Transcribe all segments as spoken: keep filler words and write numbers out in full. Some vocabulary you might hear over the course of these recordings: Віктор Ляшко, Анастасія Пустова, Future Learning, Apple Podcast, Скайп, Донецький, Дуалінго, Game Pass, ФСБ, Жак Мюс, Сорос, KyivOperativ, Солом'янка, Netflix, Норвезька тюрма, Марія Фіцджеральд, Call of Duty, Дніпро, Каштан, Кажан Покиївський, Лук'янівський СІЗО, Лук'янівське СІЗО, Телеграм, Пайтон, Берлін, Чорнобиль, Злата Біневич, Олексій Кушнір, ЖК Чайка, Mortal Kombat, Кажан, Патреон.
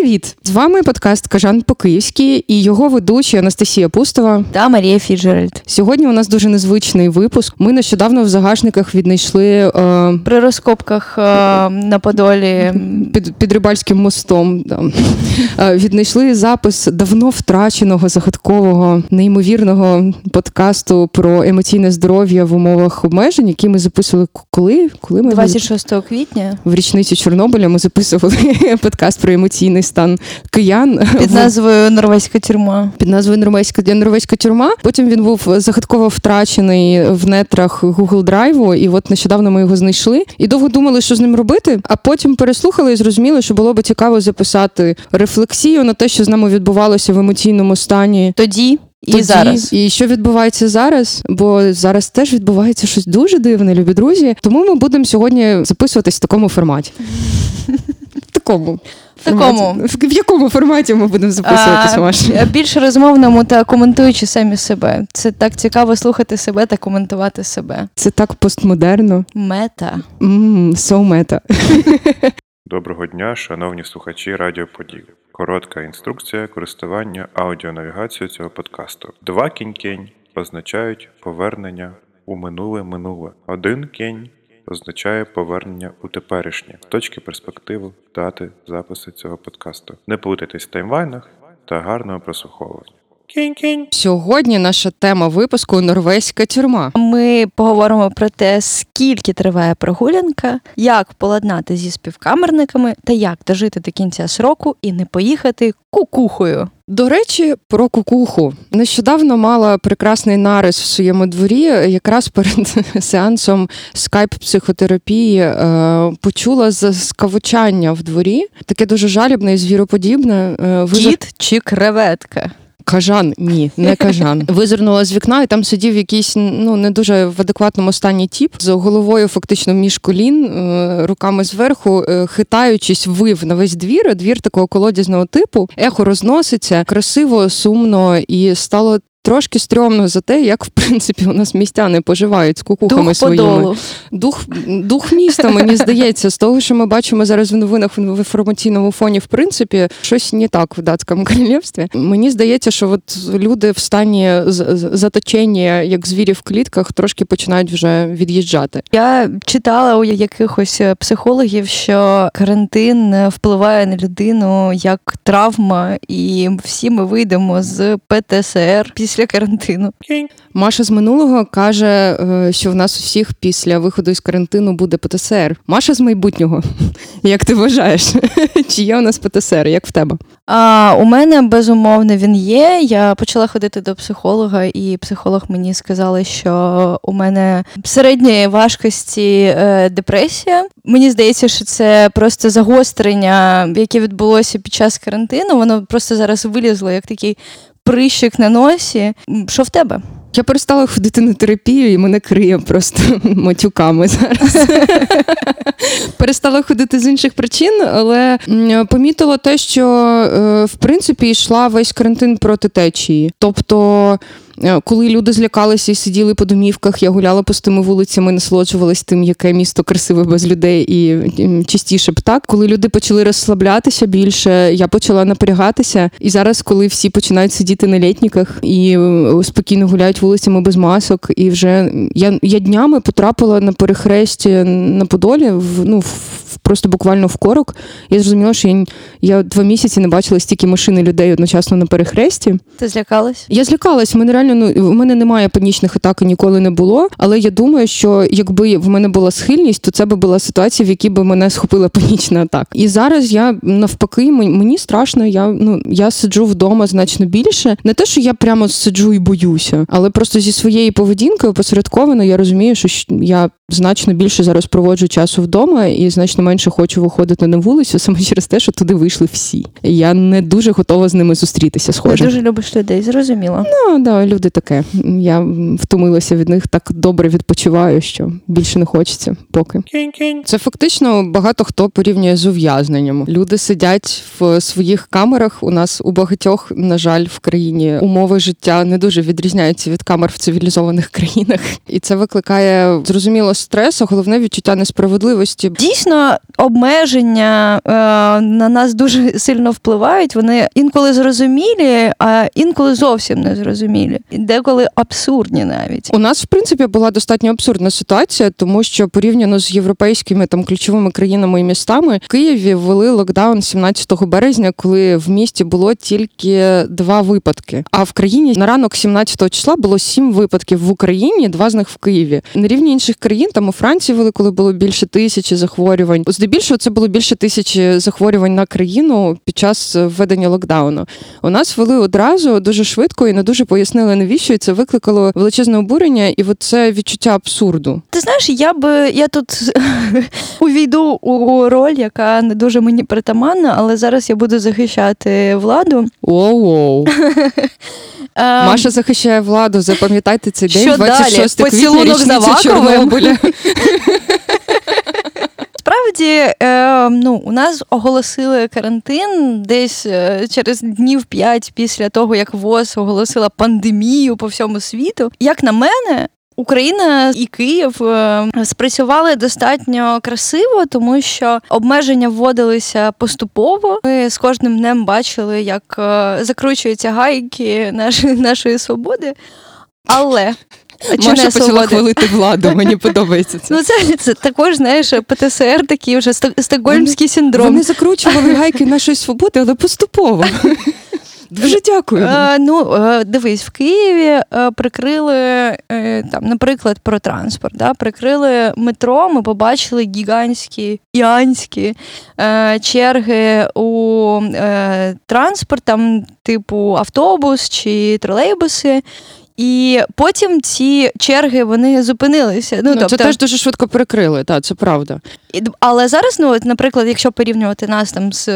Привіт! З вами подкаст «Кажан Покиївський» і його ведучі Анастасія Пустова та Марія Фіцджеральд. Сьогодні у нас дуже незвичний випуск. Ми нещодавно в загашниках віднайшли... Е... При розкопках е... на Подолі... Під, під Рибальським мостом. Да. Е, віднайшли запис давно втраченого, загадкового, неймовірного подкасту про емоційне здоров'я в умовах обмежень, які ми записували коли? коли ми двадцять шостого квітня. В річницю Чорнобиля ми записували подкаст про емоційне стан киян. Під назвою «Норвезька тюрма». Під назвою «Норвезька, Норвезька тюрма». Потім він був загадково втрачений в нетрах Google Drive, і от нещодавно ми його знайшли. І довго думали, що з ним робити, а потім переслухали і зрозуміли, що було би цікаво записати рефлексію на те, що з нами відбувалося в емоційному стані. Тоді... І Тоді, зараз. І що відбувається зараз, бо зараз теж відбувається щось дуже дивне, любі друзі. Тому ми будемо сьогодні записуватись в такому форматі. В такому. Такому. В якому форматі ми будемо записуватися, Маша? Більш розмовному та коментуючи самі себе. Це так цікаво слухати себе та коментувати себе. Це так постмодерно. Мета. Ммм, so мета. Доброго дня, шановні слухачі Радіо Поділ. Коротка інструкція користування аудіонавігацією цього подкасту. Два кінь-кінь позначають повернення у минуле-минуле. Один кінь означає повернення у теперішнє. З точки перспективи дати запису цього подкасту. Не плутайтесь в таймлайнах та гарного прослуховування. Кінь-кінь. Сьогодні наша тема випуску – Норвезька тюрма. Ми поговоримо про те, скільки триває прогулянка, як поладнати зі співкамерниками та як дожити до кінця сроку і не поїхати кукухою. До речі, про кукуху. Нещодавно мала прекрасний нарис в своєму дворі, якраз перед сеансом скайп-психотерапії е, почула заскавучання в дворі. Таке дуже жалібне і звіроподібне. Е, визор... Кіт чи креветка? Кажан? Ні, не кажан. Визирнула з вікна, і там сидів якийсь, ну, не дуже в адекватному стані тіп, з головою фактично між колін, руками зверху, хитаючись, вив на весь двір, двір такого колодязного типу. Ехо розноситься, красиво, сумно, і стало трошки стрьомно за те, як, в принципі, у нас містяни поживають з кукухами дух своїми. Подолу. Дух Дух міста, мені здається. З того, що ми бачимо зараз в новинах в інформаційному фоні, в принципі, щось не так в датському королівстві. Мені здається, що от люди в стані заточення, як звірі в клітках, трошки починають вже від'їжджати. Я читала у якихось психологів, що карантин впливає на людину як травма, і всі ми вийдемо з Пе Те Ес Ер після Після карантину. Маша з минулого каже, що в нас у всіх після виходу із карантину буде Пе Те Ес Ер. Маша з майбутнього, як ти вважаєш? Чи є у нас Пе Те Ес Ер? Як в тебе? А, у мене, безумовно, він є. Я почала ходити до психолога, і психолог мені сказала, що у мене середньої важкості депресія. Мені здається, що це просто загострення, яке відбулося під час карантину. Воно просто зараз вилізло як такий прищик на носі. Що в тебе? Я перестала ходити на терапію, і мене криє просто матюками зараз. Перестала ходити з інших причин, але помітила те, що, в принципі, йшла весь карантин проти течії. Тобто, коли люди злякалися і сиділи по домівках, я гуляла пустими вулицями, насолоджувалась тим, яке місто красиве без людей і частіше б так. Коли люди почали розслаблятися більше, я почала напрягатися. І зараз, коли всі починають сидіти на літніках і спокійно гуляють вулицями без масок, і вже... Я, я днями потрапила на перехресті на Подолі, в, ну, в, просто буквально в корок. Я зрозуміла, що я, я два місяці не бачила стільки машин і людей одночасно на перехресті. Ти злякалась? Я злякалась. Мене реально Ну, у мене немає панічних атак і ніколи не було, але я думаю, що якби в мене була схильність, то це би була ситуація, в якій би мене схопила панічна атака. І зараз я навпаки, мені страшно, я, ну, я сиджу вдома значно більше. Не те, що я прямо сиджу і боюся, але просто зі своєю поведінкою опосередковано я розумію, що я значно більше зараз проводжу часу вдома і значно менше хочу виходити на вулицю, саме через те, що туди вийшли всі. Я не дуже готова з ними зустрітися, схоже. Ти дуже любиш людей, зрозуміло. Ну, да, люди таке. Я втомилася від них, так добре відпочиваю, що більше не хочеться поки. Це фактично багато хто порівнює з ув'язненням. Люди сидять в своїх камерах. У нас у багатьох, на жаль, в країні умови життя не дуже відрізняються від камер в цивілізованих країнах. І це викликає, зрозуміло, стрес, а головне відчуття несправедливості. Дійсно, обмеження е, на нас дуже сильно впливають. Вони інколи зрозумілі, а інколи зовсім не зрозумілі. Деколи абсурдні навіть. У нас, в принципі, була достатньо абсурдна ситуація, тому що порівняно з європейськими там ключовими країнами і містами, в Києві ввели локдаун сімнадцятого березня, коли в місті було тільки два випадки. А в країні на ранок сімнадцятого числа було сім випадків в Україні, два з них в Києві. На рівні інших країн, там у Франції ввели, коли було більше тисячі захворювань. Здебільшого це було більше тисячі захворювань на країну під час введення локдауну. У нас ввели одразу дуже швидко і не дуже пояснили, навіщо, і це викликало величезне обурення і от це відчуття абсурду. Ти знаєш, я б я тут увійду у роль, яка не дуже мені притаманна, але зараз я буду захищати владу. Оу-оу. Маша захищає владу, запам'ятайте цей день, двадцять шостого квітня, річниця Чорнобиля. Насправді, ну, у нас оголосили карантин десь через днів п'ять після того, як ВООЗ оголосила пандемію по всьому світу. Як на мене, Україна і Київ спрацювали достатньо красиво, тому що обмеження вводилися поступово. Ми з кожним днем бачили, як закручуються гайки нашої, нашої свободи, але... Чи Маша почала свободи? Хвалити владу, мені подобається це. Ну це, це також, знаєш, Пе Те Ес Ер такий вже, стокгольмський синдром. Вони закручували гайки нашої свободи, але поступово. Дуже дякую. А, ну, дивись, в Києві прикрили, там, наприклад, про транспорт, да, прикрили метро, ми побачили гігантські, іанські е, черги у е, транспорт, там, типу автобус чи тролейбуси. І потім ці черги, вони зупинилися. Ну, ну тобто... Це теж дуже швидко перекрили, так, це правда. Але зараз, ну, от, наприклад, якщо порівнювати нас там з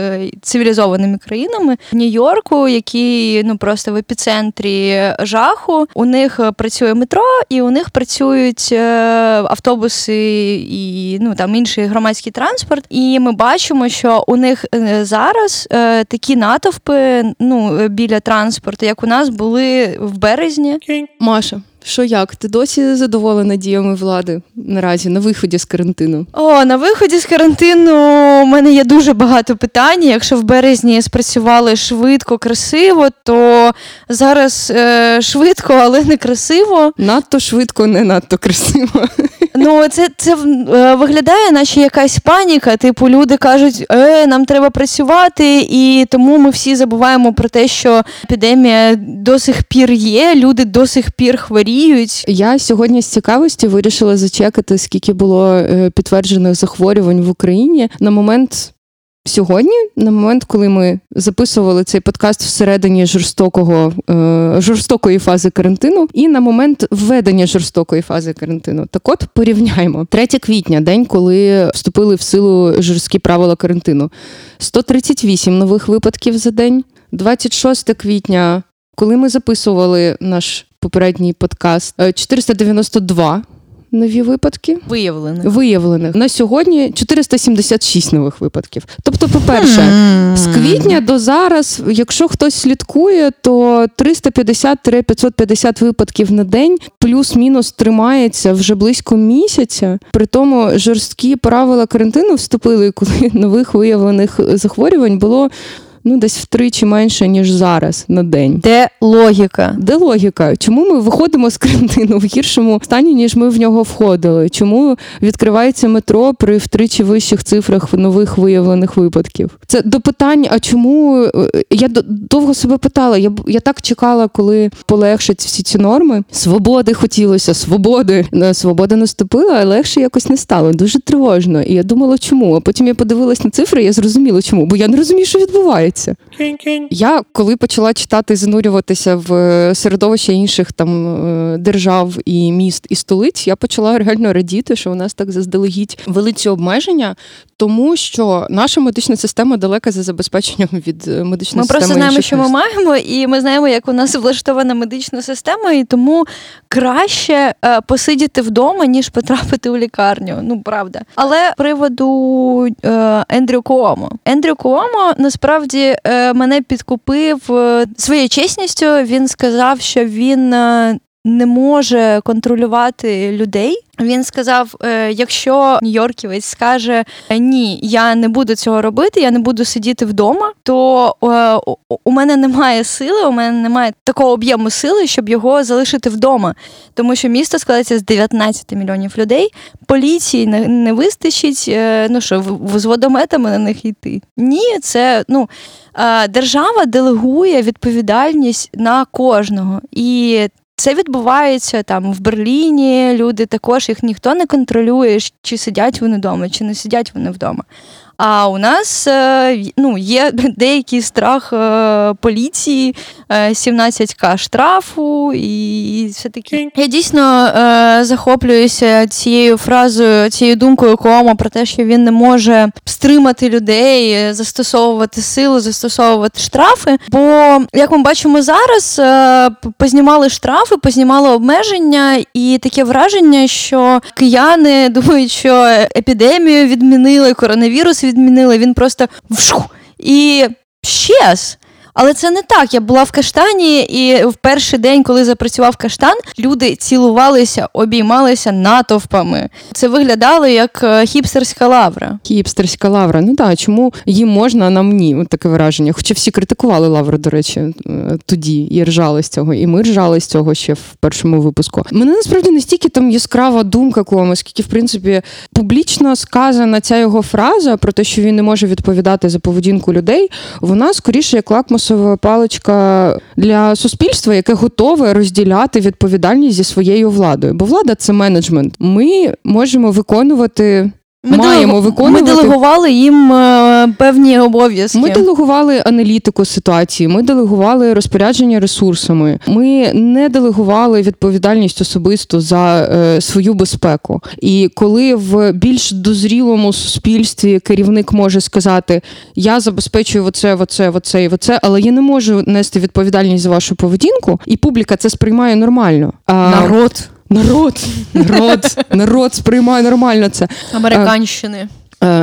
цивілізованими країнами, в Нью-Йорку, які, ну, просто в епіцентрі жаху, у них працює метро, і у них працюють автобуси і, ну, там, інший громадський транспорт. І ми бачимо, що у них зараз такі натовпи, ну, біля транспорту, як у нас були в березні. Маша, що як? Ти досі задоволена діями влади наразі, на виході з карантину? О, на виході з карантину у мене є дуже багато питань. Якщо в березні спрацювали швидко, красиво, то зараз е- швидко, але не красиво. Надто швидко, не надто красиво. Ну, це, це е, виглядає, наче якась паніка, типу люди кажуть, е, нам треба працювати, і тому ми всі забуваємо про те, що епідемія до сих пір є, люди до сих пір хворіють. Я сьогодні з цікавості вирішила зачекати, скільки було підтверджених захворювань в Україні на момент... Сьогодні, на момент, коли ми записували цей подкаст всередині жорстокого, е, жорстокої фази карантину і на момент введення жорстокої фази карантину. Так от, порівняємо. третього квітня, день, коли вступили в силу жорсткі правила карантину. сто тридцять вісім нових випадків за день. двадцять шостого квітня, коли ми записували наш попередній подкаст, чотириста дев'яносто два нові випадки. Виявлених. Виявлених. На сьогодні чотириста сімдесят шість нових випадків. Тобто, по-перше, mm. з квітня до зараз, якщо хтось слідкує, то триста п'ятдесят - п'ятсот п'ятдесят випадків на день плюс-мінус тримається вже близько місяця. При тому жорсткі правила карантину вступили, коли нових виявлених захворювань було... Ну, десь втричі менше, ніж зараз на день. Де логіка? Де логіка? Чому ми виходимо з карантину в гіршому стані, ніж ми в нього входили? Чому відкривається метро при втричі вищих цифрах нових виявлених випадків? Це до питань, а чому... Я довго себе питала, я, я так чекала, коли полегшать всі ці норми. Свободи хотілося, свободи. Свобода наступила, а легше якось не стало. Дуже тривожно. І я думала, чому? А потім я подивилась на цифри, і я зрозуміла, чому. Бо я не розумію, що відбувається. Я, коли почала читати і занурюватися в середовище інших там держав і міст і столиць, я почала реально радіти, що у нас так заздалегідь ввели ці обмеження, тому що наша медична система далека за забезпеченням від медичної ми системи. Ми просто знаємо, що ми маємо, і ми знаємо, як у нас влаштована медична система, і тому краще посидіти вдома, ніж потрапити у лікарню. Ну, правда. Але з приводу е, Ендрю Куомо. Ендрю Куомо, насправді, мене підкупив своєю чесністю. Він сказав, що він не може контролювати людей. Він сказав, якщо нью-йорківець скаже, ні, я не буду цього робити, я не буду сидіти вдома, то у мене немає сили, у мене немає такого об'єму сили, щоб його залишити вдома. Тому що місто складається з дев'ятнадцять мільйонів людей, поліції не вистачить, ну що, з водометами на них йти. Ні, це, ну, держава делегує відповідальність на кожного. І це відбувається там в Берліні, люди також, їх ніхто не контролює, чи сидять вони вдома, чи не сидять вони вдома. А у нас, ну, є деякий страх поліції, сімнадцять тисяч штрафу і все таке. Я дійсно захоплююся цією фразою, цією думкою Куомо про те, що він не може стримати людей, застосовувати силу, застосовувати штрафи. Бо, як ми бачимо зараз, познімали штрафи, познімали обмеження, і таке враження, що кияни думають, що епідемію відмінили, коронавірус відмінили, він просто вшух і щез. Але це не так. Я була в Каштані, і в перший день, коли запрацював Каштан, люди цілувалися, обіймалися натовпами. Це виглядало як хіпстерська лавра. Хіпстерська лавра. Ну так, чому їм можна, а нам ні? От таке враження. Хоча всі критикували лавру, до речі, тоді, і ржали з цього, і ми ржали з цього ще в першому випуску. Мене насправді настільки там яскрава думка Куомо, скільки, в принципі, публічно сказана ця його фраза про те, що він не може відповідати за поведінку людей, вона скоріше як лакмус паличка для суспільства, яке готове розділяти відповідальність зі своєю владою. Бо влада – це менеджмент. Ми можемо виконувати... Ми маємо виконувати. Ми делегували їм е, певні обов'язки. Ми делегували аналітику ситуації, ми делегували розпорядження ресурсами, ми не делегували відповідальність особисту за е, свою безпеку. І коли в більш дозрілому суспільстві керівник може сказати, я забезпечую оце, оце, оце і оце, але я не можу нести відповідальність за вашу поведінку, і публіка це сприймає нормально. А... Народ... Народ, народ, народ сприймає нормально це. Американщини.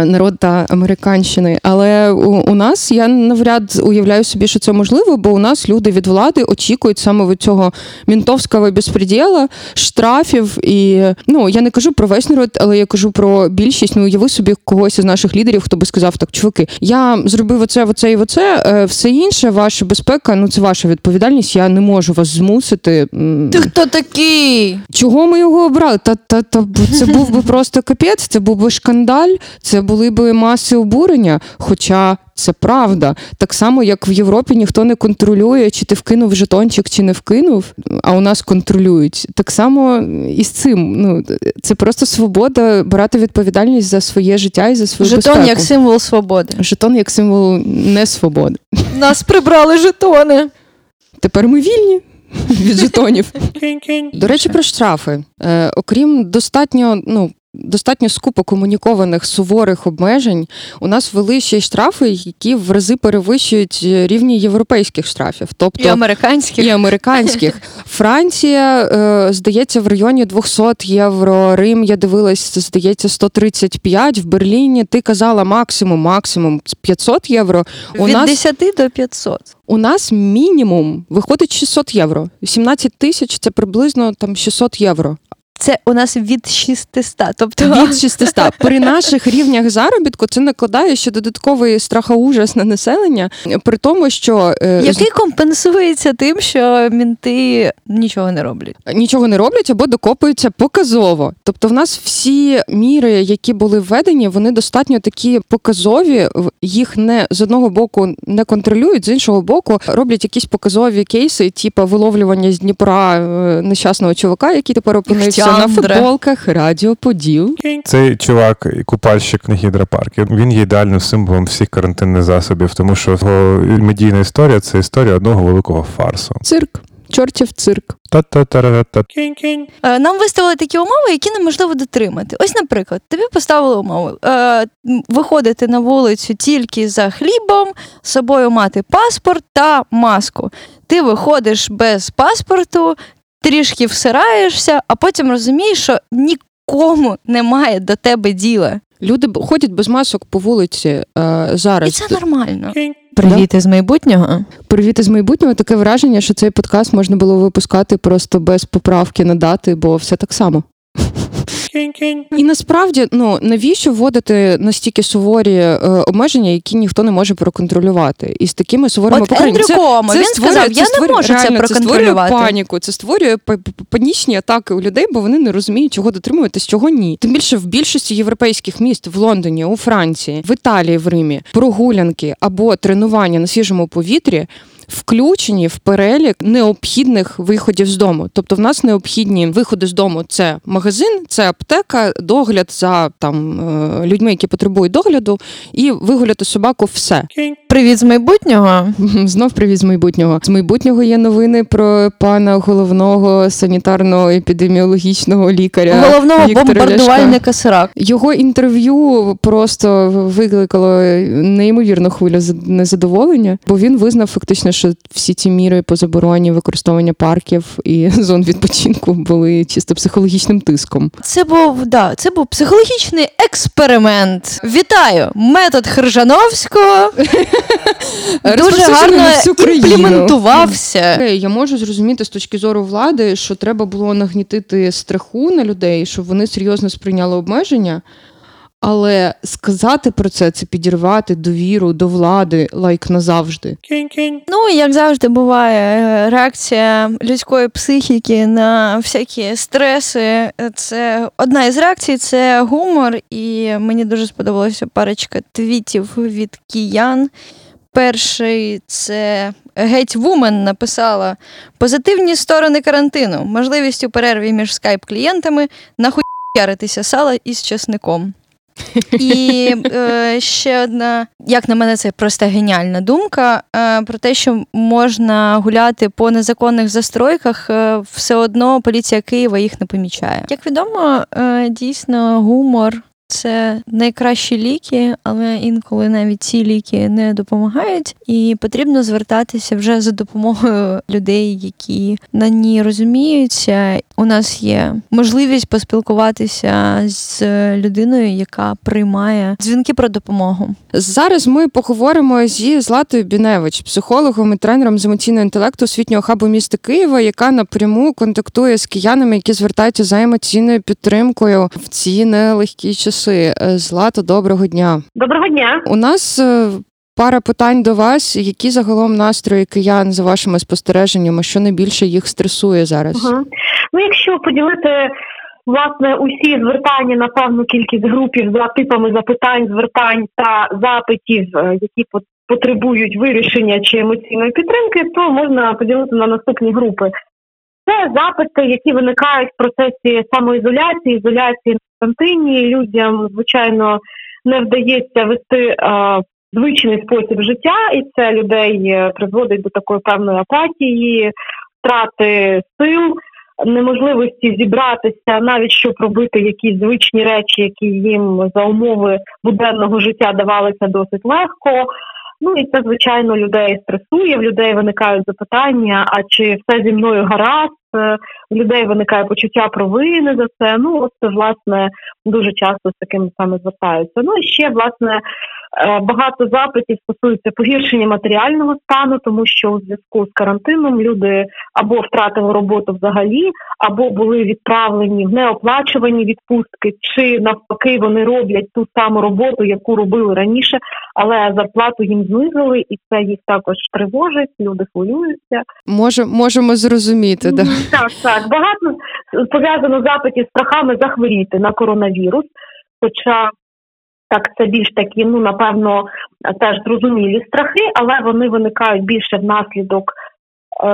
Народ та американщини. Але у, у нас, я навряд уявляю собі, що це можливо, бо у нас люди від влади очікують саме від цього ментовського безпреділа, штрафів і, ну, я не кажу про весь народ, але я кажу про більшість. Ну, уяви собі когось із наших лідерів, хто би сказав так, чуваки, я зробив оце, оце і оце, все інше, ваша безпека, ну, це ваша відповідальність, я не можу вас змусити. Ти хто такий? Чого ми його обрали? Та, та, та, це був би просто капець, це був би шкандаль, це були б маси обурення, хоча це правда. Так само, як в Європі ніхто не контролює, чи ти вкинув жетончик, чи не вкинув, а у нас контролюють. Так само і з цим. Ну, це просто свобода брати відповідальність за своє життя і за свою жетон безпеку. Жетон як символ свободи. Жетон як символ несвободи. Нас прибрали жетони. Тепер ми вільні. Від жетонів. До речі, про штрафи. Е, окрім достатньо, ну, Достатньо скупо комунікованих суворих обмежень, у нас ввели ще й штрафи, які в рази перевищують рівні європейських штрафів. Тобто, і американських. І американських. Франція, здається, в районі двісті євро, Рим, я дивилась, здається, сто тридцять п'ять, в Берліні ти казала максимум, максимум п'ятсот євро. У Від нас... десяти до п'ятсот. У нас мінімум виходить шістсот євро. сімнадцять тисяч – це приблизно там шістсот євро. Це у нас від шістсот, тобто... Від шістсот. При наших рівнях заробітку це накладає ще додатковий страхоужас на населення, при тому, що... Який компенсується тим, що мінти нічого не роблять. Нічого не роблять або докопуються показово. Тобто в нас всі міри, які були введені, вони достатньо такі показові, їх не з одного боку не контролюють, з іншого боку роблять якісь показові кейси, типу виловлювання з Дніпра нещасного чувака, який тепер опинився на футболках Радіо Поділ. Цей чувак, купальщик на гідропарку, він є ідеальним символом всіх карантинних засобів, тому що його медійна історія – це історія одного великого фарсу. Цирк. Чортів цирк. Та-та-та-та-та. Нам виставили такі умови, які неможливо дотримати. Ось, наприклад, тобі поставили умови. Е, виходити на вулицю тільки за хлібом, з собою мати паспорт та маску. Ти виходиш без паспорту, трішки всираєшся, а потім розумієш, що нікому немає до тебе діла. Люди ходять без масок по вулиці е, зараз. І це нормально. Привіт із майбутнього? Привіт із майбутнього. Таке враження, що цей подкаст можна було випускати просто без поправки на дати, бо все так само. І насправді, ну, навіщо вводити настільки суворі е, обмеження, які ніхто не може проконтролювати? І з такими суворими покараннями. Ендрю Куомо, він створює, сказав, я створює, не можу реально, це проконтролювати. Це створює паніку, це створює панічні атаки у людей, бо вони не розуміють, чого дотримуватись, чого ні. Тим більше в більшості європейських міст, в Лондоні, у Франції, в Італії, в Римі, прогулянки або тренування на свіжому повітрі включені в перелік необхідних виходів з дому. Тобто в нас необхідні виходи з дому – це магазин, це аптека, догляд за там людьми, які потребують догляду, і вигуляти собаку – все. Привіт з майбутнього. Знов привіт з майбутнього. З майбутнього є новини про пана головного санітарно-епідеміологічного лікаря головного Віктора бомбардувальника Ляшка. Сирак. Його інтерв'ю просто викликало неймовірну хвилю незадоволення, бо він визнав фактично, що всі ці міри по забороні використовування парків і зон відпочинку були чисто психологічним тиском. Це був, да, це був психологічний експеримент. Вітаю! Метод Хржановського дуже гарно імплементувався. Я можу зрозуміти з точки зору влади, що треба було нагнітити страху на людей, щоб вони серйозно сприйняли обмеження. Але сказати про це – це підірвати довіру до влади, лайк, назавжди. Ну, як завжди буває, реакція людської психіки на всякі стреси. Це одна із реакцій – це гумор. І мені дуже сподобалася парочка твітів від киян. Перший – це Геть Вумен написала «Позитивні сторони карантину. Можливість у перерві між скайп-клієнтами нахуяритися сала із чесником». І е, ще одна, як на мене, це просто геніальна думка е, про те, що можна гуляти по незаконних застройках, е, все одно поліція Києва їх не помічає. Як відомо, е, дійсно гумор – це найкращі ліки, але інколи навіть ці ліки не допомагають. І потрібно звертатися вже за допомогою людей, які на ній розуміються. У нас є можливість поспілкуватися з людиною, яка приймає дзвінки про допомогу. Зараз ми поговоримо зі Златою Біневич, психологом і тренером з емоційного інтелекту освітнього хабу міста Києва, яка напряму контактує з киянами, які звертаються за емоційною підтримкою в ці нелегкі часи. Злато, доброго дня. Доброго дня. У нас пара питань до вас. Які загалом настрої киян, за вашими спостереженнями, що найбільше їх стресує зараз? Угу. Ну, якщо поділити, власне, усі звертання на певну кількість групів за типами запитань, звертань та запитів, які потребують вирішення чи емоційної підтримки, то можна поділити на наступні групи. Це запити, які виникають в процесі самоізоляції, ізоляції на карантині. Людям, звичайно, не вдається вести а, звичний спосіб життя, і це людей призводить до такої певної апатії, втрати сил, неможливості зібратися, навіть щоб робити якісь звичні речі, які їм за умови буденного життя давалися досить легко. Ну і це, звичайно, людей стресує, в людей виникають запитання, а чи все зі мною гаразд, в людей виникає почуття провини за це. Ну, от це, власне, дуже часто з такими саме звертаються. Ну і ще, власне, багато запитів стосується погіршення матеріального стану, тому що у зв'язку з карантином люди або втратили роботу взагалі, або були відправлені в неоплачувані відпустки, чи навпаки вони роблять ту саму роботу, яку робили раніше, але зарплату їм знизили, і це їх також тривожить, люди хвилюються. Може, можемо зрозуміти, да. Так, так. Багато пов'язано запитів з страхами захворіти на коронавірус, хоча так, це більш такі, ну, напевно, теж зрозумілі страхи, але вони виникають більше внаслідок,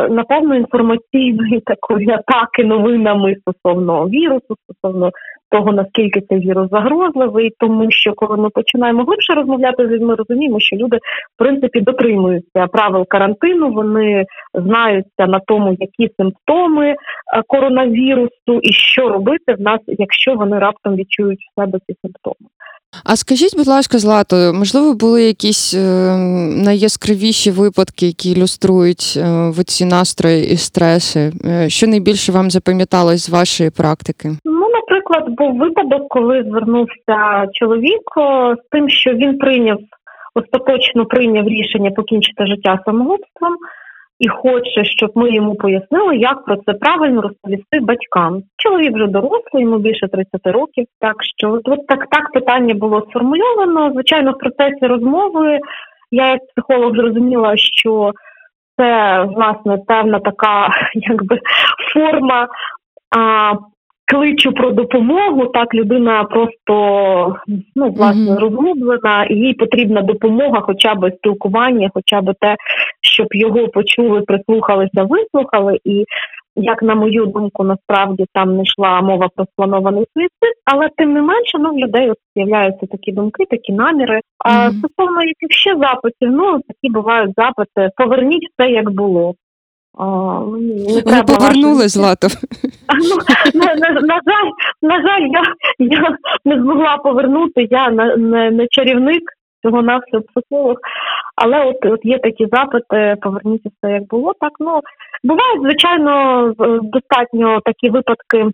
напевно, інформаційної такої атаки новинами стосовно вірусу, стосовно того, наскільки цей вірус загрозливий, тому що коли ми починаємо глибше розмовляти з людьми, розуміємо, що люди, в принципі, дотримуються правил карантину, вони знаються на тому, які симптоми коронавірусу і що робити в нас, якщо вони раптом відчують в себе ці симптоми. А скажіть, будь ласка, Злато, можливо, були якісь е, найяскравіші випадки, які ілюструють е, в ці настрої і стреси? Е, що найбільше вам запам'яталось з вашої практики? Ну, наприклад, був випадок, коли звернувся чоловік о, з тим, що він прийняв остаточно прийняв рішення покінчити життя самогубством і хоче, щоб ми йому пояснили, як про це правильно розповісти батькам. Чоловік вже дорослий, йому більше тридцять років, так що от так, так питання було сформульовано. Звичайно, в процесі розмови я як психолог зрозуміла, що це, власне, певна така, якби, форма а, кличу про допомогу. Так, людина просто, ну, власне, mm-hmm. розгублена, і їй потрібна допомога, хоча б спілкування, хоча б те, щоб його почули, прислухалися, вислухали. І, як на мою думку, насправді там не йшла мова про спланований суїцид, але тим не менше, ну, в людей з'являються такі думки, такі наміри. А mm-hmm. стосовно яких ще запитів, ну, такі бувають запити: поверніть все, як було. Ви повернули, Злато. Ну, на, на, на жаль, на жаль я, я не змогла повернути, я не чарівник, цього навсього психолог, але от, от є такі запити: поверніться все, як було. Так, ну, бувають, звичайно, достатньо такі випадки,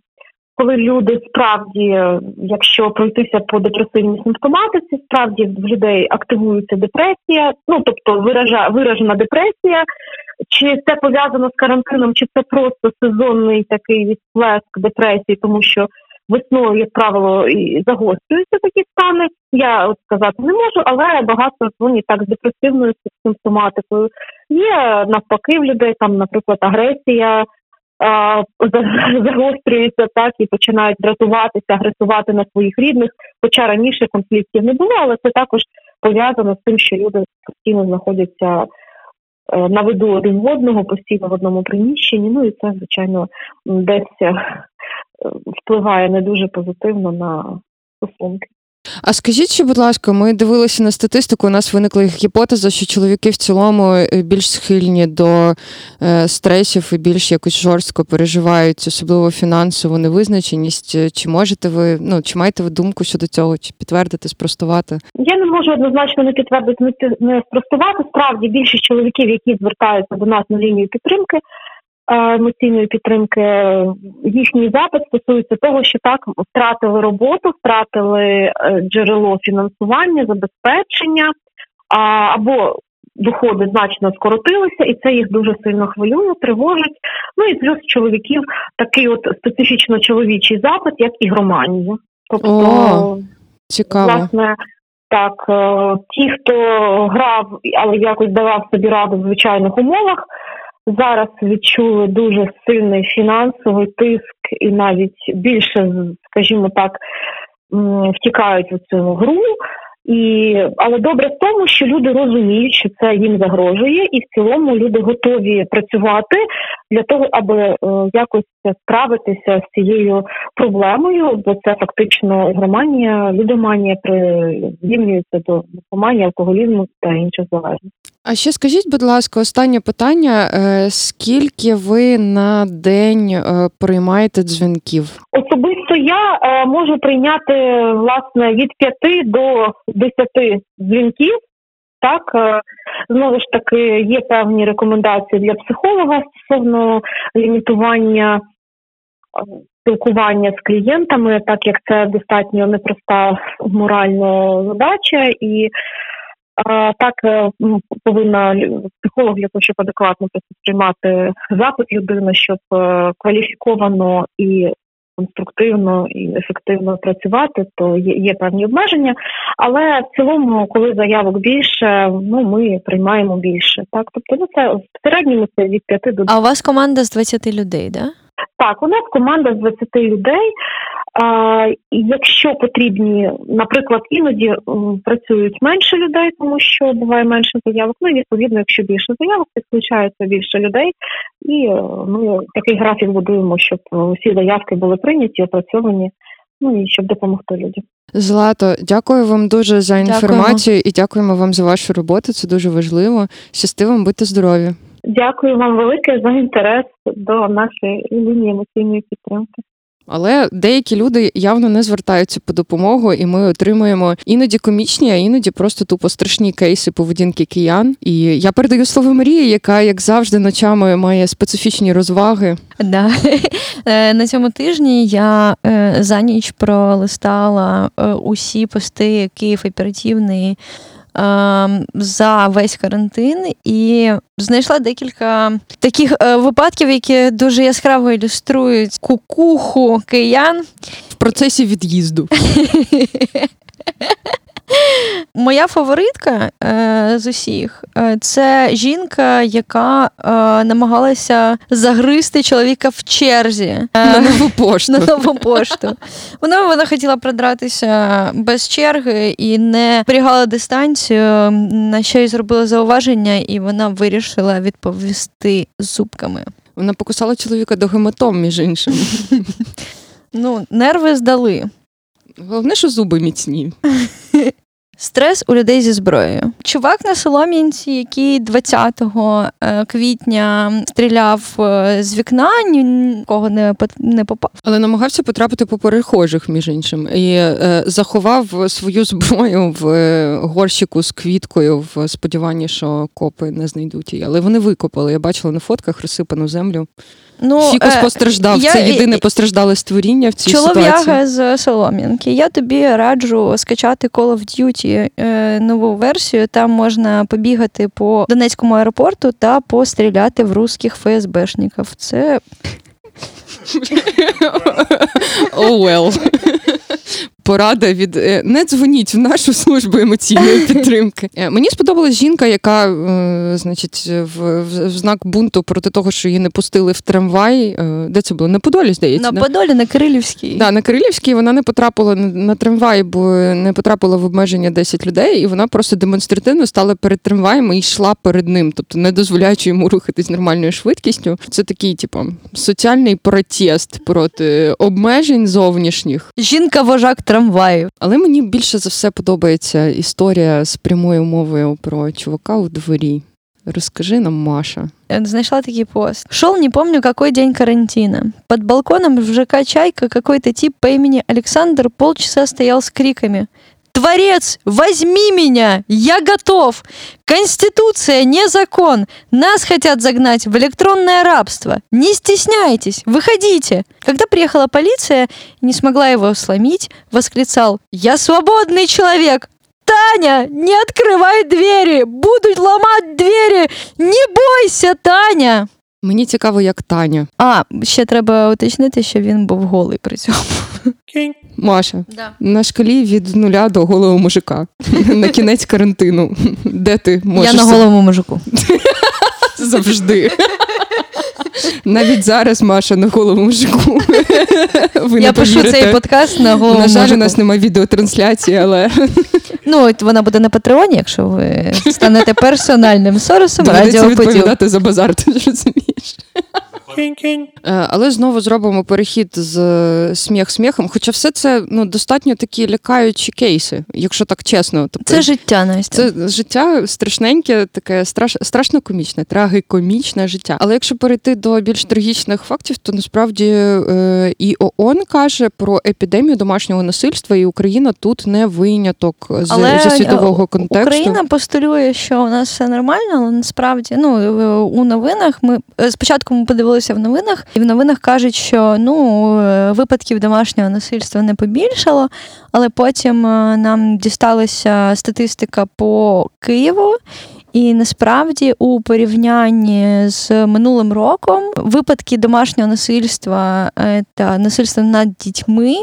коли люди справді, якщо пройтися по депресивній симптоматиці, справді в людей активується депресія, ну, тобто виража, виражена депресія. Чи це пов'язано з карантином, чи це просто сезонний такий відплеск депресії, тому що весною, як правило, і загострюються такі стани. Я от сказати не можу, але багато дзвонять так з депресивною симптоматикою. Є навпаки в людей, там, наприклад, агресія а, загострюється, так, і починають дратуватися, агресувати на своїх рідних, хоча раніше конфліктів не було, але це також пов'язано з тим, що люди постійно знаходяться на виду один в одного, постійно в одному приміщенні, ну і це, звичайно, десь впливає не дуже позитивно на стосунки. А скажіть, будь ласка, ми дивилися на статистику, у нас виникла гіпотеза, що чоловіки в цілому більш схильні до стресів і більш якось жорстко переживають, особливо фінансову невизначеність. Чи можете ви, ну, чи маєте ви думку щодо цього, чи підтвердити, спростувати? Я не можу однозначно не підтвердити, не спростувати. Справді, більшість чоловіків, які звертаються до нас на лінію підтримки, емоційної підтримки, їхній запит стосується того, що так, втратили роботу, втратили джерело фінансування, забезпечення, або доходи значно скоротилися, і це їх дуже сильно хвилює, тривожить. Ну і плюс чоловіків такий от специфічно чоловічий запит, як ігроманія. Тобто, О, цікаво. Власне, так, ті, хто грав, але якось давав собі раду в звичайних умовах, зараз відчули дуже сильний фінансовий тиск і навіть більше, скажімо так, втікають у цю гру. І, але добре в тому, що люди розуміють, що це їм загрожує, і в цілому люди готові працювати для того, аби якось справитися з цією проблемою, бо це фактично ігроманія, людоманія прирівнюється до наркоманії, алкоголізму та інших залежностей. А ще скажіть, будь ласка, останнє питання. Скільки ви на день приймаєте дзвінків? Особисто я можу прийняти, власне, від п'яти до десяти дзвінків. Так, знову ж таки, є певні рекомендації для психолога стосовно лімітування спілкування з клієнтами, так як це достатньо непроста моральна задача, і так повинна психолог для того, щоб адекватно сприймати запит людини, щоб кваліфіковано і конструктивно і ефективно працювати, то є, є певні обмеження. Але в цілому, коли заявок більше, ну, ми приймаємо більше. Так, тобто, ну, це в середньому це від п'яти до десяти. А у вас команда з двадцять людей, да? Так, у нас команда з двадцять людей. А, якщо потрібні, наприклад, іноді працюють менше людей, тому що буває менше заявок. Ну і відповідно, якщо більше заявок, підключається більше людей. І ми такий графік будуємо, щоб усі заявки були прийняті, опрацьовані, ну і щоб допомогти людям. Злато, дякую вам дуже за інформацію. Дякуємо. І дякуємо вам за вашу роботу. Це дуже важливо. Щасти вам, будьте здорові. Дякую вам велике за інтерес до нашої лінії емоційної підтримки. Але деякі люди явно не звертаються по допомогу, і ми отримуємо іноді комічні, а іноді просто тупо страшні кейси поведінки киян. І я передаю слово Марії, яка, як завжди, ночами має специфічні розваги. Да. На цьому тижні я за ніч пролистала усі пости KyivOperativ за весь карантин і знайшла декілька таких випадків, які дуже яскраво ілюструють кукуху киян. В процесі від'їзду. Моя фаворитка е, з усіх е, – це жінка, яка е, намагалася загризти чоловіка в черзі. Е, на нову пошту. На нову пошту. Вона, вона хотіла продратися без черги і не зберігала дистанцію, на що їй зробили зауваження, і вона вирішила відповісти зубками. Вона покусала чоловіка догематом, між іншим. Ну, нерви здали. Головне, що зуби міцні. Стрес у людей зі зброєю. Чувак на Солом'янці, який двадцятого квітня стріляв з вікна, нікого не попав. Але намагався потрапити по перехожих, між іншим. І е, заховав свою зброю в горщику з квіткою в сподіванні, що копи не знайдуть її. Але вони викопали. Я бачила на фотках розсипану землю. Ну, Фікус постраждав. Я, це єдине постраждале створіння в цій ситуації. Чолов'яга з Солом'янки. Я тобі раджу скачати Call of Duty нову версію. Там можна побігати по Донецькому аеропорту та постріляти в русських ФСБшників. Це... Oh well. Порада від не дзвоніть в нашу службу емоційної підтримки. Мені сподобалась жінка, яка, значить, в, в знак бунту проти того, що її не пустили в трамвай. Де це було? На Подолі, здається. На Подолі, на Кирилівській. Да, на Кирилівській вона не потрапила на трамвай, бо не потрапила в обмеження десять людей, і вона просто демонстративно стала перед трамваєм і йшла перед ним, тобто не дозволяючи йому рухатись нормальною швидкістю. Це такий, типу, соціальний протест проти обмежень зовнішніх. Жінка-вожак трамваїв. Але мені більше за все подобається історія з прямою мовою про чувака у дворі. Розкажи нам, Маша. Знайшла такий пост. Шел, не помню, какой день карантина. Под балконом в ЖК Чайка какой-то тип по имени Александр полчаса стоял с криками: «Творец, возьми меня! Я готов! Конституция не закон! Нас хотят загнать в электронное рабство! Не стесняйтесь! Выходите!» Когда приехала полиция, не смогла его сломить, восклицал: «Я свободный человек! Таня, не открывай двери! Будут ломать двери! Не бойся, Таня!» Мені цікаво, як Таня. А, ще треба уточнити, що він був голий при цьому. Кінь. Маша, да. На шкалі від нуля до голого мужика. На кінець карантину. Де ти можеш... Я на голому мужику. Завжди. Навіть зараз, Маша, на голому мужику. Ви Я пишу повірите. Цей подкаст на голому мужику. На жаль, мужику. У нас немає відеотрансляції, але... Ну, вона буде на Патреоні, якщо ви станете персональним Соросом Радіо Поділ. Доведеться відповідати за базар, ти розумієш. Але знову зробимо перехід з сміх-сміхом, хоча все це, ну, достатньо такі лякаючі кейси, якщо так чесно. Тобто, це життя, Настя. Це життя страшненьке, таке страш... страшно комічне, трагикомічне життя. Але якщо перейти до більш трагічних фактів, то насправді е- і ООН каже про епідемію домашнього насильства, і Україна тут не виняток з але зі світового контексту. Україна постулює, що у нас все нормально, але насправді, ну, у новинах ми спочатку ми подивилися в новинах, і в новинах кажуть, що, ну, випадків домашнього насильства не побільшало, але потім нам дісталася статистика по Києву, і насправді у порівнянні з минулим роком випадки домашнього насильства та насильства над дітьми,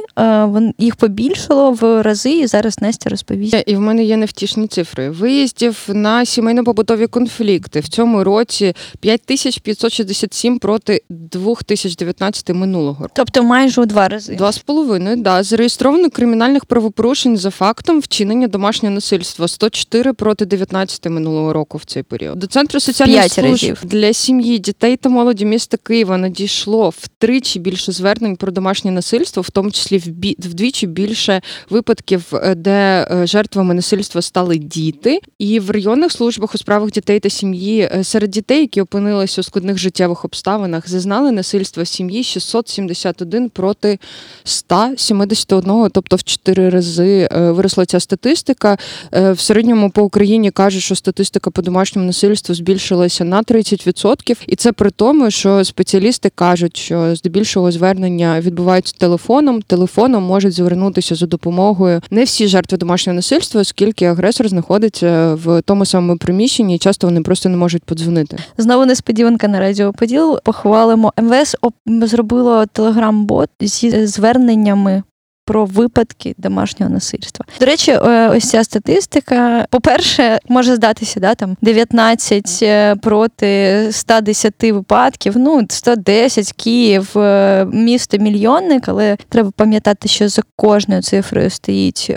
їх побільшало в рази, і зараз Настя розповість. І в мене є невтішні цифри. Виїздів на сімейно-побутові конфлікти в цьому році п'ять тисяч п'ятсот шістдесят сім проти дві тисячі дев'ятнадцятого минулого року. Тобто майже у два рази. Два з половиною, да. Зареєстровано кримінальних правопорушень за фактом вчинення домашнього насильства. сто чотири проти дев'ятнадцятого минулого року. В цей період. До Центру соціальних служб разів. Для сім'ї, дітей та молоді міста Києва надійшло втричі більше звернень про домашнє насильство, в тому числі вдвічі більше випадків, де жертвами насильства стали діти. І в районних службах у справах дітей та сім'ї серед дітей, які опинилися у складних життєвих обставинах, зазнали насильства сім'ї шістсот сімдесят один проти сто сімдесят один, тобто в чотири рази виросла ця статистика. В середньому по Україні кажуть, що статистика статистика по домашньому насильству збільшилася на тридцять відсотків. І це при тому, що спеціалісти кажуть, що здебільшого звернення відбуваються телефоном. Телефоном можуть звернутися за допомогою не всі жертви домашнього насильства, оскільки агресор знаходиться в тому самому приміщенні, і часто вони просто не можуть подзвонити. Знову несподіванка на Радіо Поділ. Похвалимо. ем ве ес зробило телеграм-бот зі зверненнями про випадки домашнього насильства. До речі, ось ця статистика, по-перше, може здатися, да, там дев'ятнадцять проти сто десять випадків, ну, сто десять Київ, місто мільйонник, але треба пам'ятати, що за кожною цифрою стоїть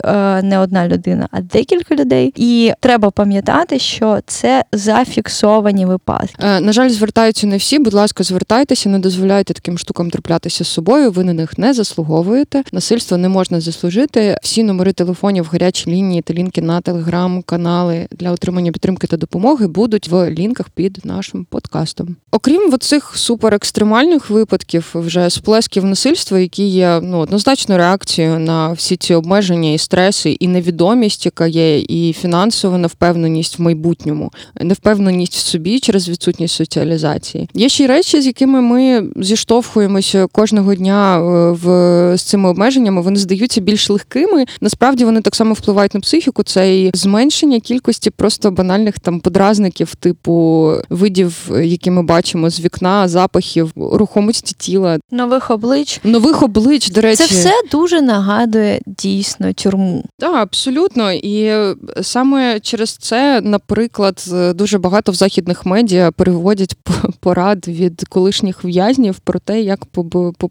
не одна людина, а декілька людей. І треба пам'ятати, що це зафіксовані випадки. На жаль, звертаються не всі, будь ласка, звертайтеся, не дозволяйте таким штукам траплятися з собою, ви на них не заслуговуєте. Насильство не можна заслужити. Всі номери телефонів, гарячі лінії та лінки на телеграм-канали для отримання підтримки та допомоги будуть в лінках під нашим подкастом. Окрім цих суперекстремальних випадків, вже сплесків насильства, які є, ну, однозначно реакцією на всі ці обмеження і стреси, і невідомість, яка є, і фінансова невпевненість в майбутньому, невпевненість в собі через відсутність соціалізації. Є ще й речі, з якими ми зіштовхуємося кожного дня в, з цими обмеженнями. Вони здаються більш легкими. Насправді вони так само впливають на психіку. Це і зменшення кількості просто банальних там подразників, типу видів, які ми бачимо з вікна, запахів, рухомості тіла. Нових облич. Нових облич, до речі. Це все дуже нагадує дійсно тюрму. Так, абсолютно. І саме через це, наприклад, дуже багато в західних медіа переводять порад від колишніх в'язнів про те, як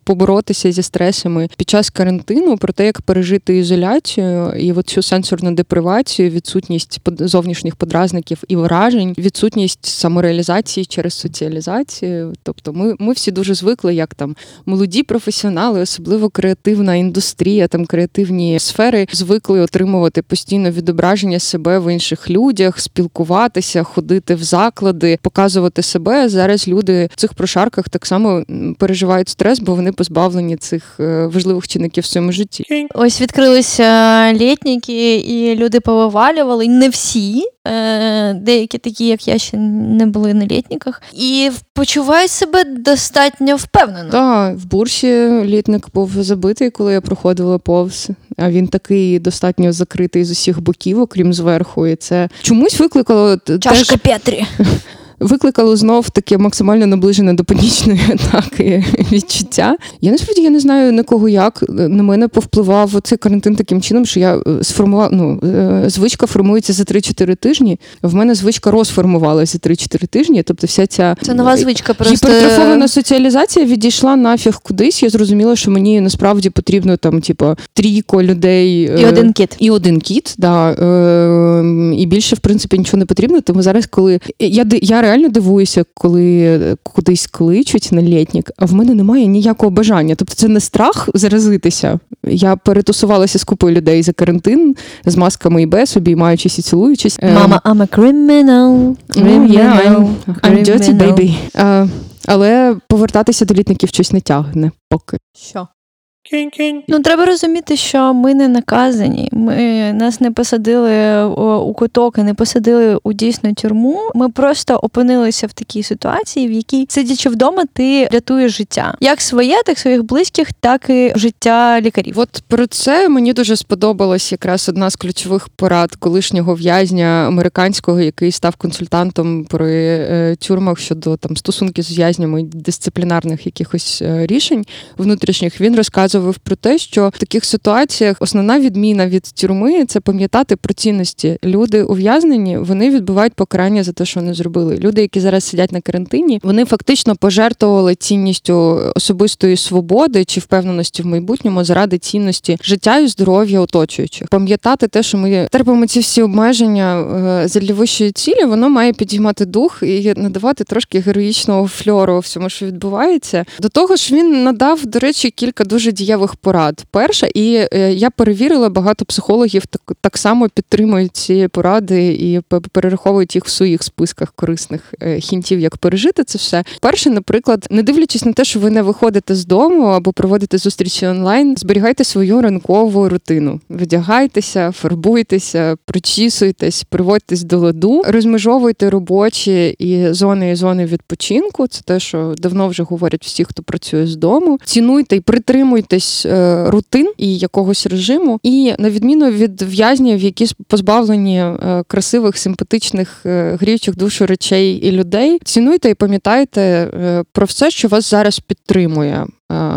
поборотися зі стресами під час карантину, про те, як пережити ізоляцію і оцю сенсорну депривацію, відсутність зовнішніх подразників і вражень, відсутність самореалізації через соціалізацію. Тобто ми, ми всі дуже звикли, як там молоді професіонали, особливо креативна індустрія, там креативні сфери, звикли отримувати постійно відображення себе в інших людях, спілкуватися, ходити в заклади, показувати себе. Зараз люди в цих прошарках так само переживають стрес, бо вони позбавлені цих важливих чинників в своєму житті. Ось відкрилися літніки, і люди повивалювали, не всі, деякі такі, як я, ще не були на літніках, і почуваю себе достатньо впевнено. Так, в Бурсі літник був забитий, коли я проходила повз, а він такий достатньо закритий з усіх боків, окрім зверху, і це чомусь викликало... Чашка теж... Петрі. Викликало знов таке максимально наближене до панічної атаки відчуття. Я насправді я не знаю на кого як. На мене повпливав цей карантин таким чином, що я сформувала, ну, звичка формується за три-чотири тижні. В мене звичка розформувалася за три-чотири тижні. Тобто вся ця це нова звичка, просто гіпертрофована соціалізація відійшла нафіг кудись. Я зрозуміла, що мені насправді потрібно там, типу, трійко людей. І один кіт. І один кіт, да. І більше, в принципі, нічого не потрібно. Тому зараз, коли я я реально дивуюся, коли кудись кличуть на літнік, а в мене немає ніякого бажання. Тобто це не страх заразитися. Я перетусувалася з купою людей за карантин, з масками і без, обіймаючись і цілуючись. Мама, I'm a criminal. criminal. Yeah, I'm, I'm dirty baby. Uh, але повертатися до літників щось не тягне поки. Що? Ну, треба розуміти, що ми не наказані. Ми, нас не посадили у куток і не посадили у дійсну тюрму. Ми просто опинилися в такій ситуації, в якій, сидячи вдома, ти рятуєш життя. Як своє, так своїх близьких, так і життя лікарів. От про це мені дуже сподобалась якраз одна з ключових порад колишнього в'язня американського, який став консультантом при тюрмах щодо там стосунків з в'язнями, дисциплінарних якихось рішень внутрішніх. Він розказував про те, що в таких ситуаціях основна відміна від тюрми – це пам'ятати про цінності. Люди ув'язнені, вони відбувають покарання за те, що вони зробили. Люди, які зараз сидять на карантині, вони фактично пожертвували цінністю особистої свободи чи впевненості в майбутньому заради цінності життя і здоров'я оточуючих. Пам'ятати те, що ми терпимо ці всі обмеження задля вищої цілі, воно має підіймати дух і надавати трошки героїчного фльору всьому, що відбувається. До того ж, він надав, до речі, кілька дуже дійсних дієвих порад. Перша, і я перевірила, багато психологів так, так само підтримують ці поради і перераховують їх в своїх списках корисних хінтів, як пережити це все. Перше, наприклад, не дивлячись на те, що ви не виходите з дому або проводите зустрічі онлайн, зберігайте свою ранкову рутину. Видягайтеся, фарбуйтеся, причісуйтесь, приводьтесь до ладу, розмежовуйте робочі і зони, і зони відпочинку. Це те, що давно вже говорять всі, хто працює з дому. Цінуйте і притримуйтесь е, рутин і якогось режиму. І на відміну від в'язнів, які позбавлені е, красивих, симпатичних, е, гріючих душу речей і людей, цінуйте і пам'ятайте е, про все, що вас зараз підтримує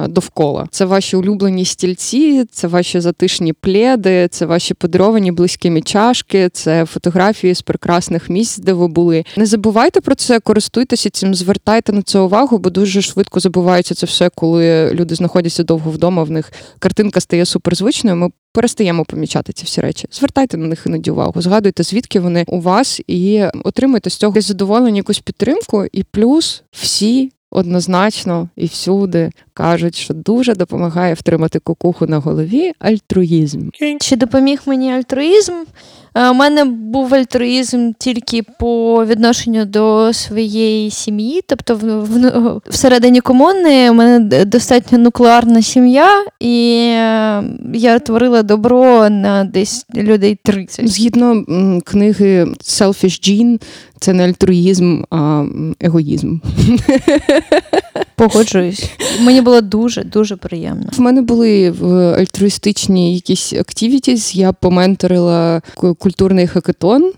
довкола. Це ваші улюблені стільці, це ваші затишні пледи, це ваші подаровані близькими чашки, це фотографії з прекрасних місць, де ви були. Не забувайте про це, користуйтеся цим, звертайте на це увагу, бо дуже швидко забувається це все, коли люди знаходяться довго вдома, в них картинка стає суперзвичною, ми перестаємо помічати ці всі речі. Звертайте на них іноді увагу, згадуйте, звідки вони у вас, і отримуйте з цього задоволення, якусь підтримку, і плюс всі однозначно і всюди кажуть, що дуже допомагає втримати кукуху на голові альтруїзм. Чи допоміг мені альтруїзм? У мене був альтруїзм тільки по відношенню до своєї сім'ї. Тобто в, в, всередині комуни у мене достатньо нуклеарна сім'я, і я творила добро на десь людей тридцять. Згідно книги «Selfish Gene», це не альтруїзм, а егоїзм. Погоджуюсь. Мені було дуже-дуже приємно. В мене були альтруїстичні якісь активітіс. Я поменторила культурний хакатон,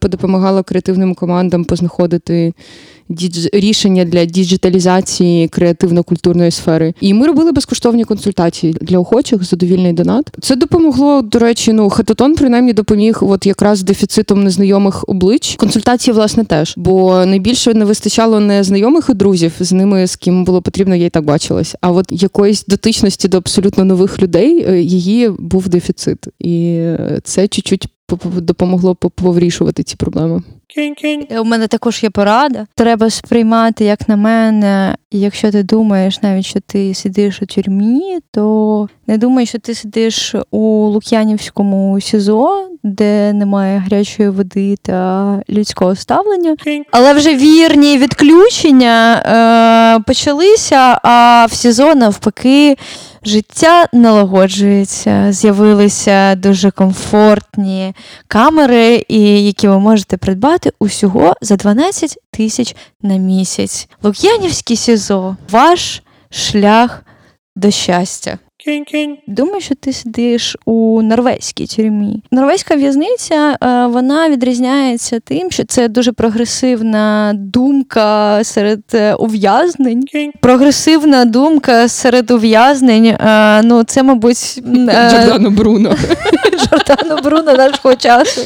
подопомагала креативним командам познаходити дідж... рішення для діджиталізації креативно-культурної сфери. І ми робили безкоштовні консультації для охочих за довільний донат. Це допомогло, до речі, ну, хакатон принаймні допоміг от якраз з дефіцитом незнайомих облич. Консультації, власне, теж. Бо найбільше не вистачало незнайомих і друзів, з ними, з ким було потрібно, я і так бачилась. А от якоїсь дотичності до абсолютно нових людей, її був дефіцит. І це чуть-чуть допомогло повирішувати ці проблеми. У мене також є порада. Треба сприймати, як на мене, якщо ти думаєш навіть, що ти сидиш у тюрмі, то не думай, що ти сидиш у Лук'янівському СІЗО, де немає гарячої води та людського ставлення. Але вже вірні відключення е- почалися, а в СІЗО навпаки життя налагоджується. З'явилися дуже комфортні камери, і які ви можете придбати усього за дванадцять тисяч на місяць. Лук'янівське СІЗО – ваш шлях до щастя. Думаю, що ти сидиш у норвезькій тюрмі. Норвезька в'язниця, вона відрізняється тим, що це дуже прогресивна думка серед ув'язнень. Прогресивна думка серед ув'язнень, ну це, мабуть... Джордано Бруно. Джордано Бруно нашого часу.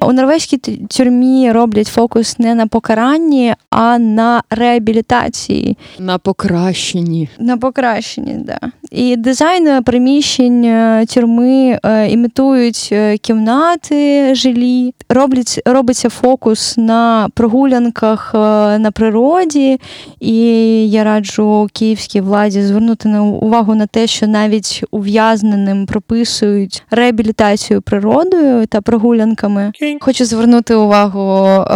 У норвезькій тюрмі роблять фокус не на покаранні, а на реабілітації. На покращенні. На покращенні, так. Да. І дизайн приміщень тюрми е, імітують кімнати жилі, роблять, робиться фокус на прогулянках е, на природі. І я раджу київській владі звернути увагу на те, що навіть ув'язненим прописують реабілітацію природою та прогулянками. Хочу звернути увагу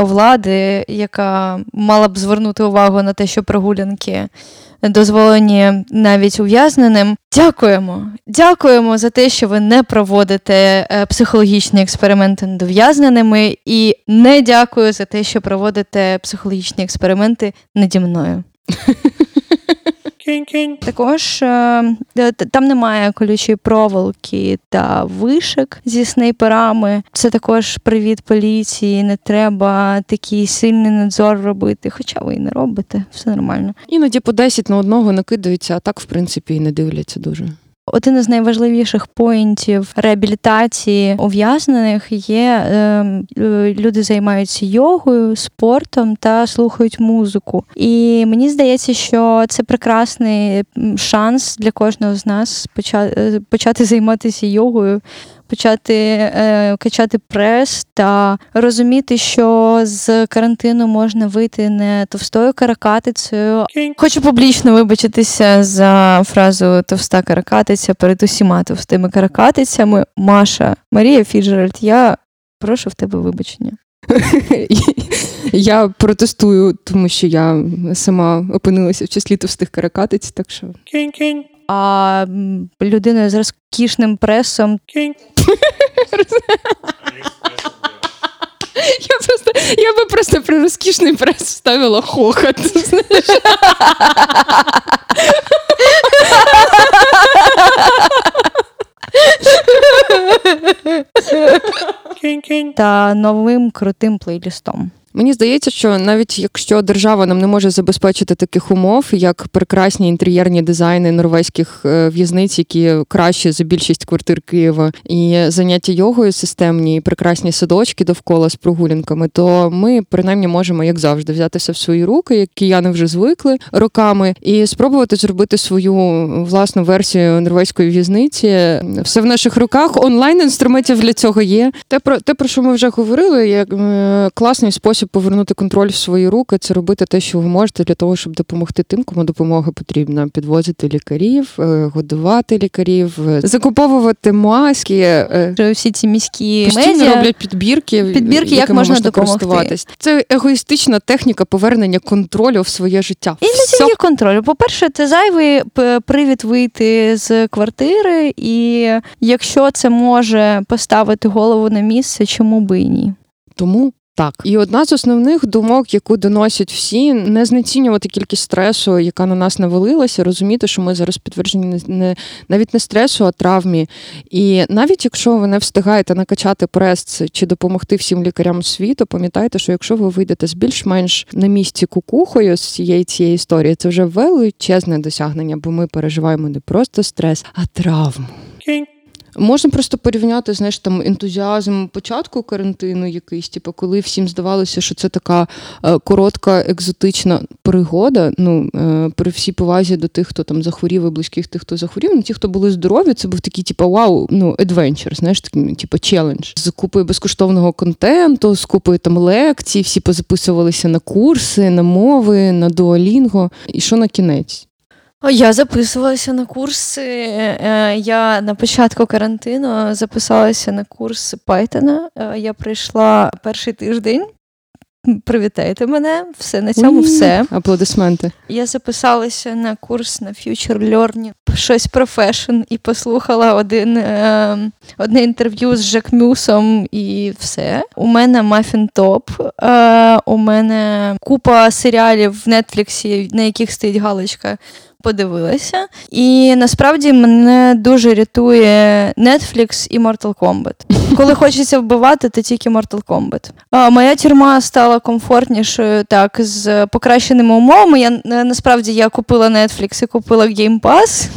влади, яка мала б звернути увагу на те, що прогулянки дозволені навіть ув'язненим. Дякуємо. Дякуємо за те, що ви не проводите психологічні експерименти над ув'язненими, і не дякую за те, що проводите психологічні експерименти наді мною. Також там немає колючої проволоки та вишик зі снайперами. Це також привіт поліції, не треба такий сильний надзор робити, хоча ви і не робите, все нормально. Іноді по десять на одного накидаються, а так в принципі і не дивляться дуже. Один із найважливіших поінтів реабілітації ув'язнених є, е, люди займаються йогою, спортом та слухають музику. І мені здається, що це прекрасний шанс для кожного з нас почати, почати займатися йогою. почати е, качати прес та розуміти, що з карантину можна вийти не товстою каракатицею. Хочу публічно вибачитися за фразу «товста каракатиця» перед усіма товстими каракатицями. Маша, Марія Фіцджеральд, я прошу в тебе вибачення. Я протестую, тому що я сама опинилася в числі товстих каракатиць, так що... А людиною з розкішним пресом... Я просто, я би просто про розкішний прес вставила хохот, знаєш. Та новим крутим плейлістом. Мені здається, що навіть якщо держава нам не може забезпечити таких умов, як прекрасні інтер'єрні дизайни норвезьких в'язниць, які кращі за більшість квартир Києва, і заняття йогою системні, і прекрасні садочки довкола з прогулянками, то ми, принаймні, можемо, як завжди, взятися в свої руки, як кияни вже звикли роками, і спробувати зробити свою власну версію норвезької в'язниці. Все в наших руках, онлайн-інструментів для цього є. Те, про, те, про що ми вже говорили, як класний спосіб повернути контроль в свої руки, це робити те, що ви можете для того, щоб допомогти тим, кому допомога потрібна. Підвозити лікарів, годувати лікарів, закуповувати маски. Всі ці міські постійно медіа роблять підбірки, підбірки як можна, можна користуватись. Це егоїстична техніка повернення контролю в своє життя. І не тільки контролю. По-перше, це зайвий привід вийти з квартири, і якщо це може поставити голову на місце, чому би і ні? Тому так. І одна з основних думок, яку доносять всі, не знецінювати кількість стресу, яка на нас навалилася, розуміти, що ми зараз підтверджені не, навіть не стресу, а травмі. І навіть якщо ви не встигаєте накачати прес чи допомогти всім лікарям світу, пам'ятайте, що якщо ви вийдете з більш-менш на місці кукухою з цієї цієї історії, це вже величезне досягнення, бо ми переживаємо не просто стрес, а травму. Можна просто порівняти, знаєш, там ентузіазм початку карантину якийсь, типу, коли всім здавалося, що це така е, коротка, екзотична пригода, ну, е, при всій повазі до тих, хто там захворів і близьких тих, хто захворів, ну, ті, хто були здорові, це був такий, типу, вау, ну, адвенчер, знаєш, такий, типу, челендж. З купою безкоштовного контенту, з купою там лекцій, всі позаписувалися на курси, на мови, на Дуалінго. І що на кінець? Я записувалася на курси. Я на початку карантину записалася на курс Пайтона. Я прийшла перший тиждень. Привітайте мене. Все, на цьому все. Аплодисменти. Я записалася на курс на Future Learning. Щось про фешн і послухала один, е, одне інтерв'ю з Жак Мюсом і все. У мене мафін-топ, е, у мене купа серіалів в Netflix, на яких стоїть галочка «Подивилася». І насправді мене дуже рятує Netflix і Mortal Kombat. Коли хочеться вбивати, то тільки Mortal Kombat. А, моя тюрма стала комфортнішою, так, з покращеними умовами. Я, насправді, я купила Netflix і купила Game Pass.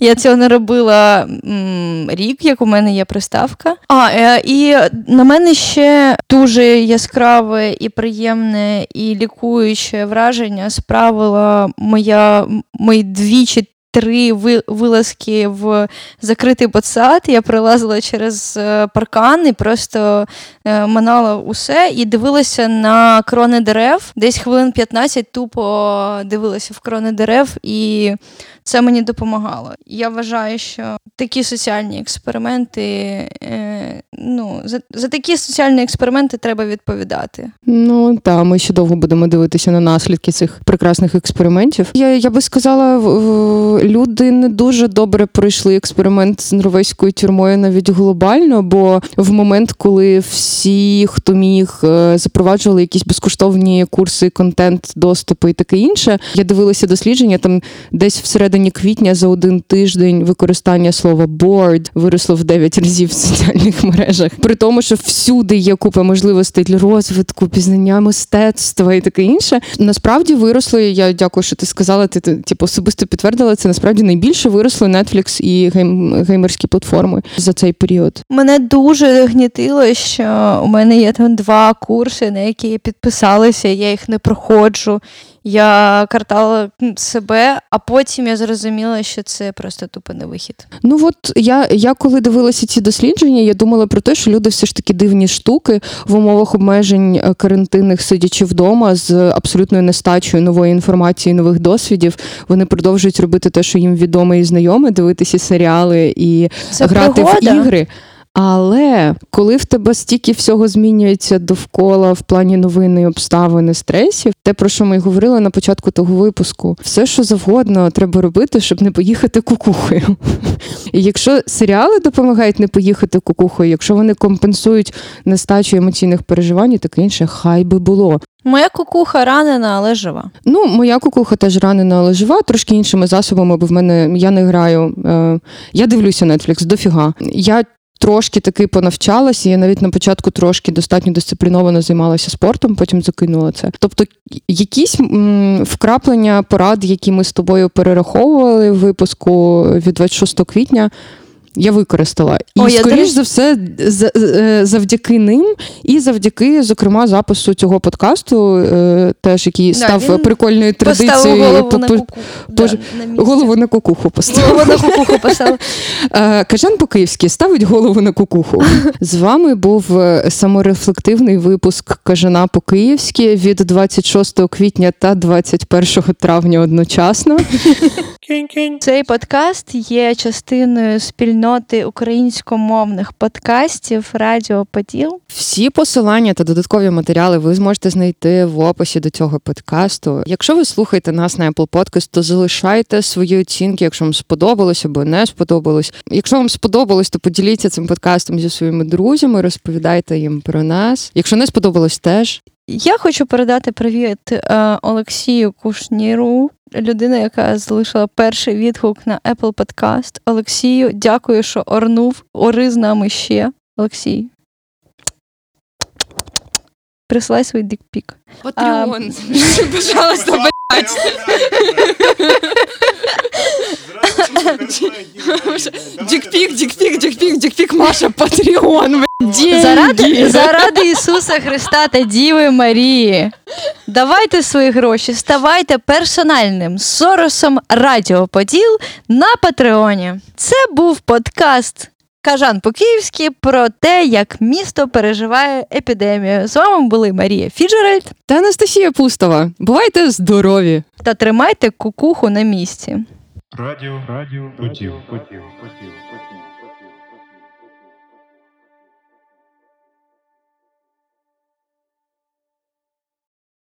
Я цього не робила м, рік, як у мене є приставка. А, е, і на мене ще дуже яскраве і приємне, і лікуюче враження справила моя, мої двічі три вилазки в закритий ботсад. Я прилазила через паркан і просто минала усе і дивилася на крони дерев. Десь хвилин п'ятнадцять тупо дивилася в крони дерев, і це мені допомагало. Я вважаю, що такі соціальні експерименти, ну, за, за такі соціальні експерименти треба відповідати. Ну, та, ми ще довго будемо дивитися на наслідки цих прекрасних експериментів. Я, я би сказала, люди не дуже добре пройшли експеримент з норвезькою тюрмою навіть глобально, бо в момент, коли всі, хто міг, запроваджували якісь безкоштовні курси, контент, доступи і таке інше, я дивилася дослідження, там десь всередині квітня за один тиждень використання слова «bored» виросло в дев'ять разів в соціальних мережах. При тому, що всюди є купа можливостей для розвитку, пізнання мистецтва і таке інше. Насправді виросло, я дякую, що ти сказала, ти, типу, особисто підтвердила це, насправді найбільше виросли Netflix і гейм, геймерські платформи за цей період. Мене дуже гнітило, що у мене є там два курси, на які я підписалася, я їх не проходжу. я картала себе, а потім я зрозуміла, що це просто тупо не вихід. Ну от я, я коли дивилася ці дослідження, я думала про те, що люди все ж таки дивні штуки в умовах обмежень карантинних, сидячи вдома з абсолютною нестачею нової інформації, нових досвідів, вони продовжують робити те, що їм відоме і знайоме, дивитися серіали і це грати пригода. В ігри. Але коли в тебе стільки всього змінюється довкола в плані новин і обставини, стресів, те, про що ми говорили на початку того випуску, все, що завгодно треба робити, щоб не поїхати кукухою. І якщо серіали допомагають не поїхати кукухою, якщо вони компенсують нестачу емоційних переживань і таке інше, хай би було. Моя кукуха ранена, але жива. Ну, моя кукуха теж ранена, але жива. Трошки іншими засобами, бо в мене, я не граю, е, я дивлюся Netflix, дофіга. Я трошки таки понавчалася, я навіть на початку трошки достатньо дисципліновано займалася спортом, потім закинула це. Тобто якісь м, вкраплення порад, які ми з тобою перераховували в випуску від двадцять шостого квітня, я використала. І, О, скоріш я... за все, завдяки ним і завдяки, зокрема, запису цього подкасту, теж, який да, став прикольною традицією. Голову, по, на куку... по... да, на голову на кукуху поставив. Голову на кукуху поставив. Кажан Покиївський ставить голову на кукуху. З вами був саморефлективний випуск Кажана Покиївського від двадцять шостого квітня та двадцять першого травня одночасно. Цей подкаст є частиною спільноти українськомовних подкастів Радіо Поділ. Всі посилання та додаткові матеріали ви зможете знайти в описі до цього подкасту. Якщо ви слухаєте нас на Apple Podcast, то залишайте свої оцінки, якщо вам сподобалось або не сподобалось. Якщо вам сподобалось, то поділіться цим подкастом зі своїми друзями, розповідайте їм про нас. Якщо не сподобалось, теж. Я хочу передати привіт е, Олексію Кушніру, людина, яка залишила перший відгук на Apple Podcast. Олексію, дякую, що орнув. Ори з нами ще. Олексій, присилай свій дикпік. Патреон. Пожалуйста, блядь. Дикпік, дикпік, дикпік, дикпік, Маша, Патреон, блядь. Заради, заради Ісуса Христа та Діви Марії. Давайте свої гроші, ставайте персональним Соросом Радіо Поділ на Патреоні. Це був подкаст Кажан Покиївський про те, як місто переживає епідемію. З вами були Марія Фіцджеральд та Анастасія Пустова. Бувайте здорові! Та тримайте кукуху на місці. Радіо, радіо, потів, потів, потів, потів.